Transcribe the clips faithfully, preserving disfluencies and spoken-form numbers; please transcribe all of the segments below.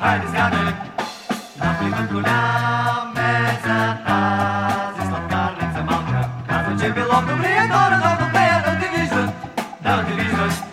Hajde zgane, na plivanku dame za tazi slatkarnica malka. Kazat će bilognu prije dora, dok opet da ti viždot, da ti viždot.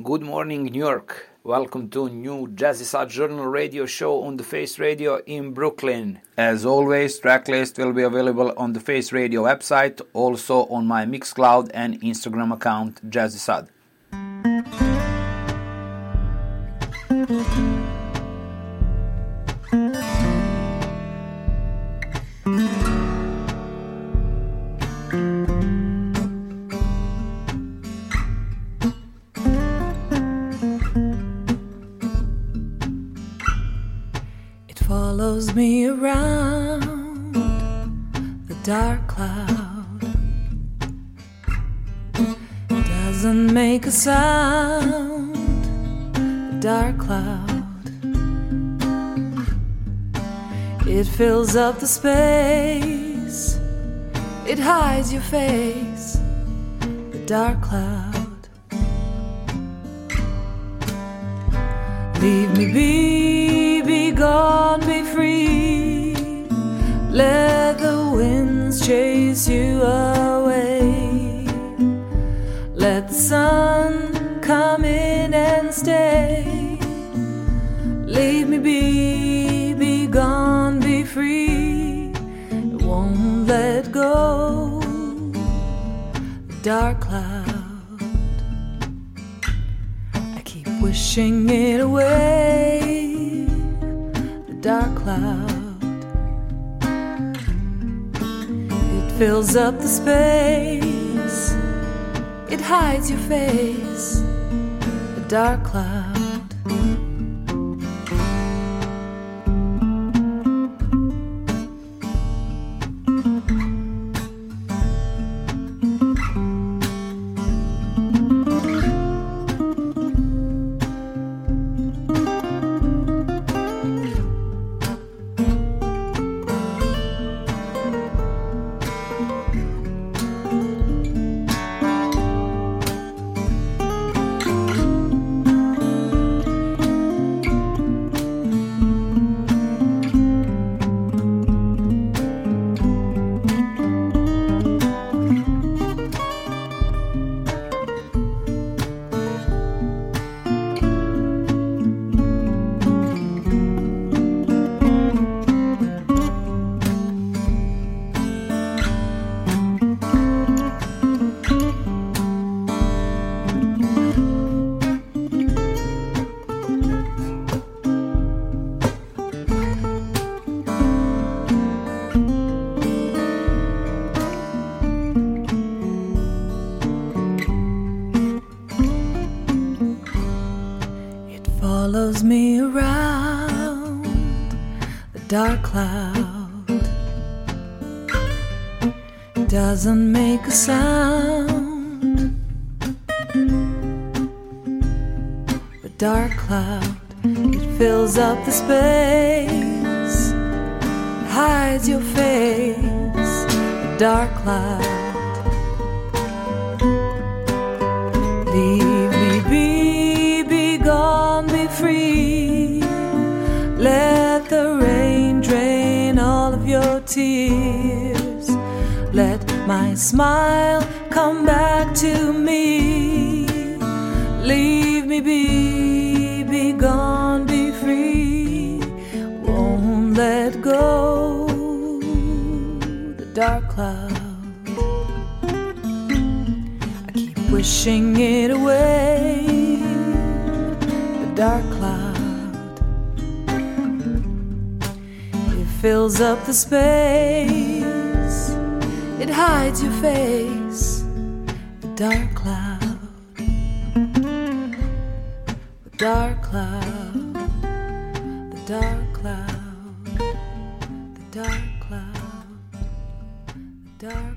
Good morning, New York. Welcome to new Jazzysad Journal radio show on the Face Radio in Brooklyn. As always, tracklist will be available on the Face Radio website, also on my Mixcloud and Instagram account, Jazzysad. Follows me around the dark cloud, doesn't make a sound, the dark cloud. It fills up the space, it hides your face, the dark cloud. Leave me be, be gone, be free. Let the winds chase you away. Let the sun come in and stay. Leave me be, be gone, be free. It won't let go. Dark cloud. I keep wishing it away. Dark cloud. It fills up the space, it hides your face, the dark cloud. Follows me around the dark cloud, doesn't make a sound, the dark cloud. It fills up the space, hides your face, dark cloud. Leave me be, be gone, be free. Let the rain drain all of your tears. Let my smile come back to me. Leave me be, be gone, be free. Won't let go the dark cloud. I keep wishing it away, the dark cloud. It fills up the space, it hides your face, the dark cloud. Dark cloud, the dark cloud, the dark cloud, the dark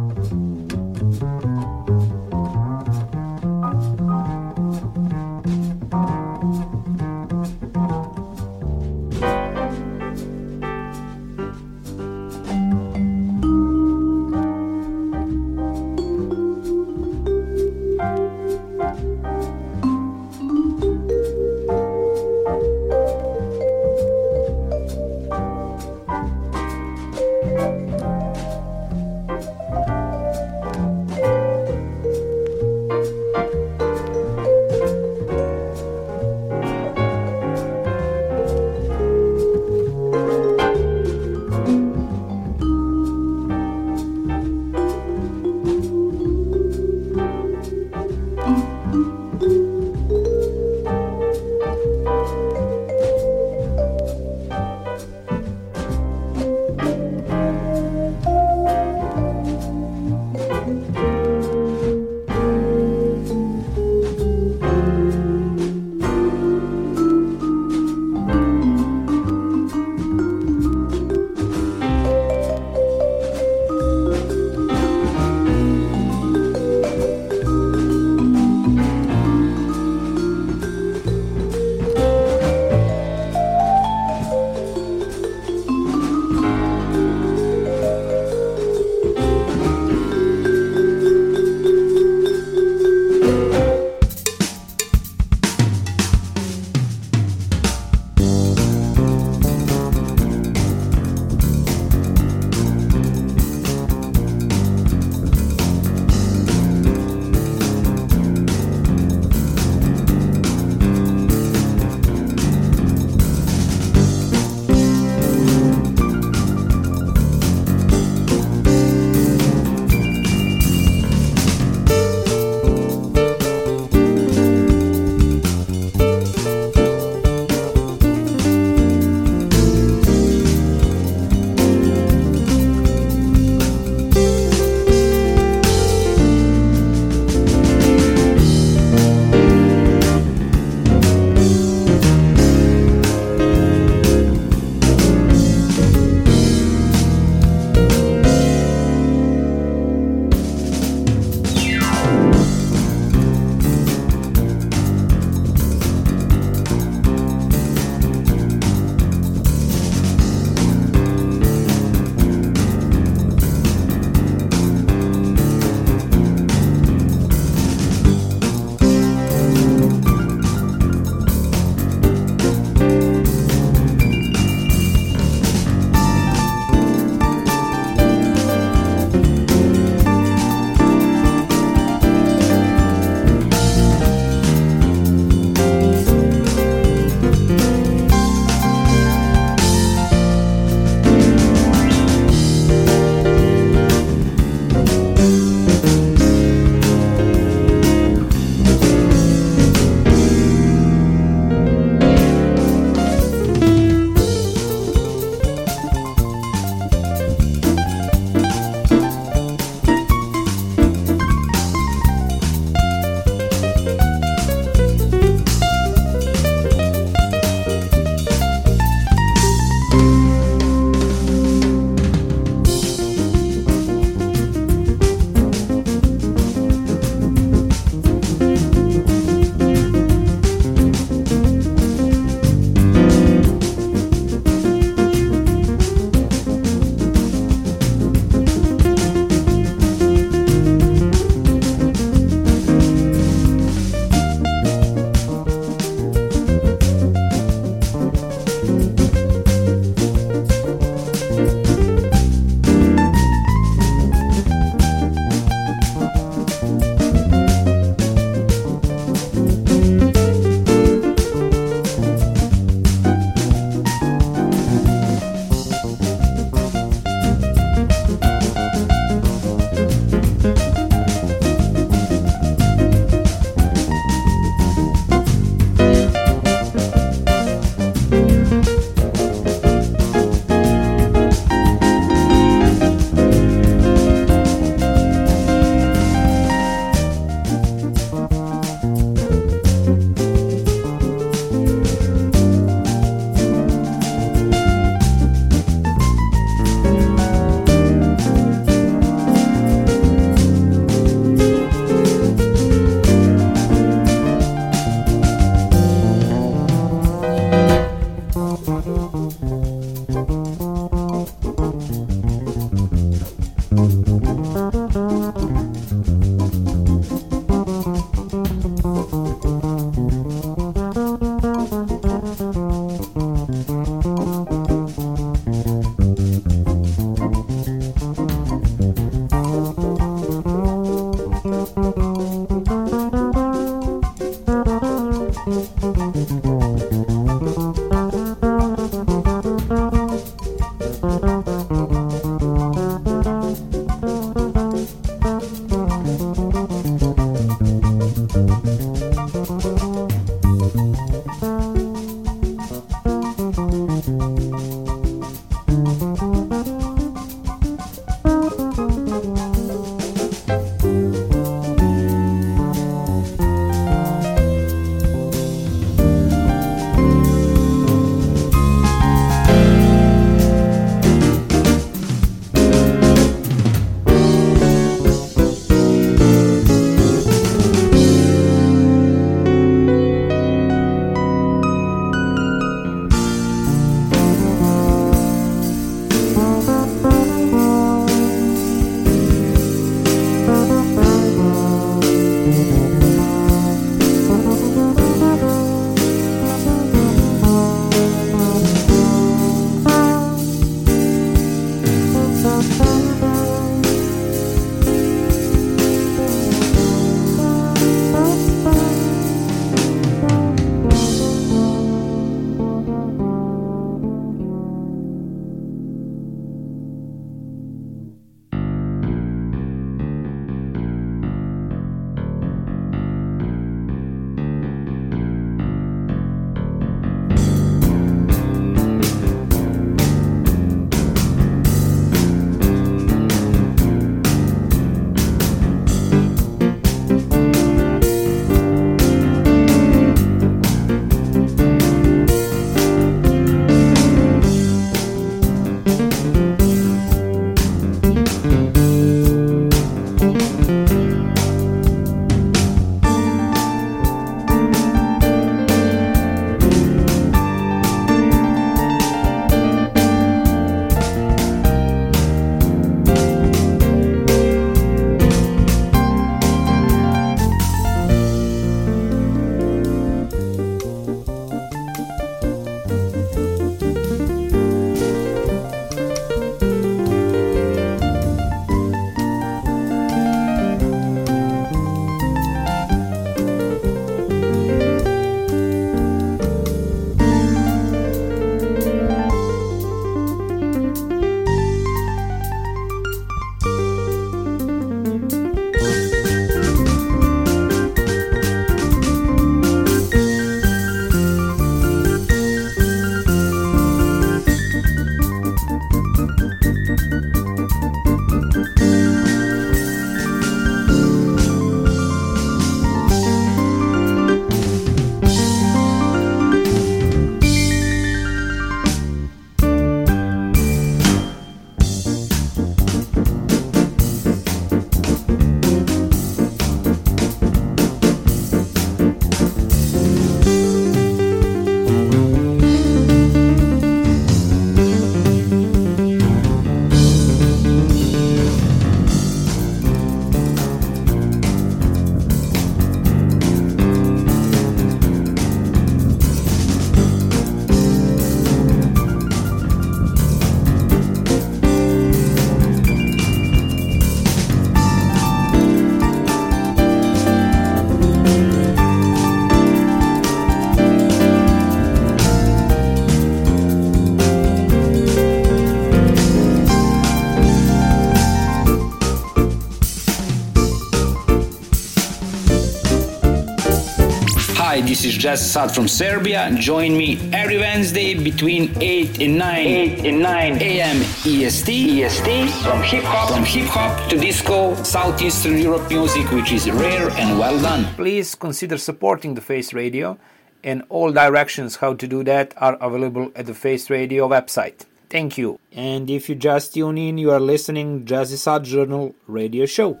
This is Jazzysad from Serbia. Join me every Wednesday between eight and nine a.m. E S T. E S T. From hip hop, from hip hop to disco, Southeastern Europe music, which is rare and well done. Please consider supporting the Face Radio, and all directions how to do that are available at the Face Radio website. Thank you. And if you just tune in, you are listening to Jazzysad Journal radio show.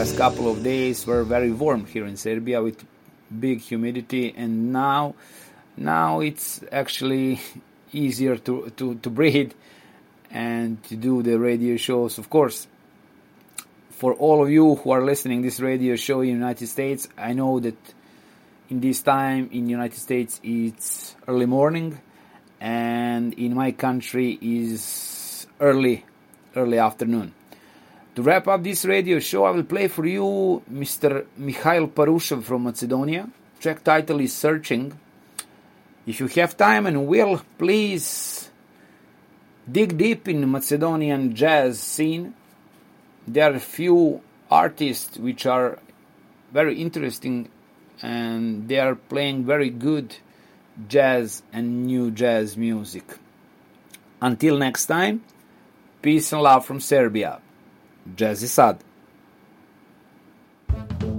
last couple of days were very warm here in Serbia with big humidity, and now now it's actually easier to, to, to breathe and to do the radio shows. Of course, for all of you who are listening this radio show in the United States, I know that in this time in the United States it's early morning, and in my country is early early afternoon. To wrap up this radio show, I will play for you Mister Mikhail Parushev from Macedonia. Track title is Searching. If you have time and will, please dig deep in the Macedonian jazz scene. There are few artists which are very interesting, and they are playing very good jazz and new jazz music. Until next time, peace and love from Serbia. Jazzysad. Thank you.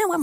even when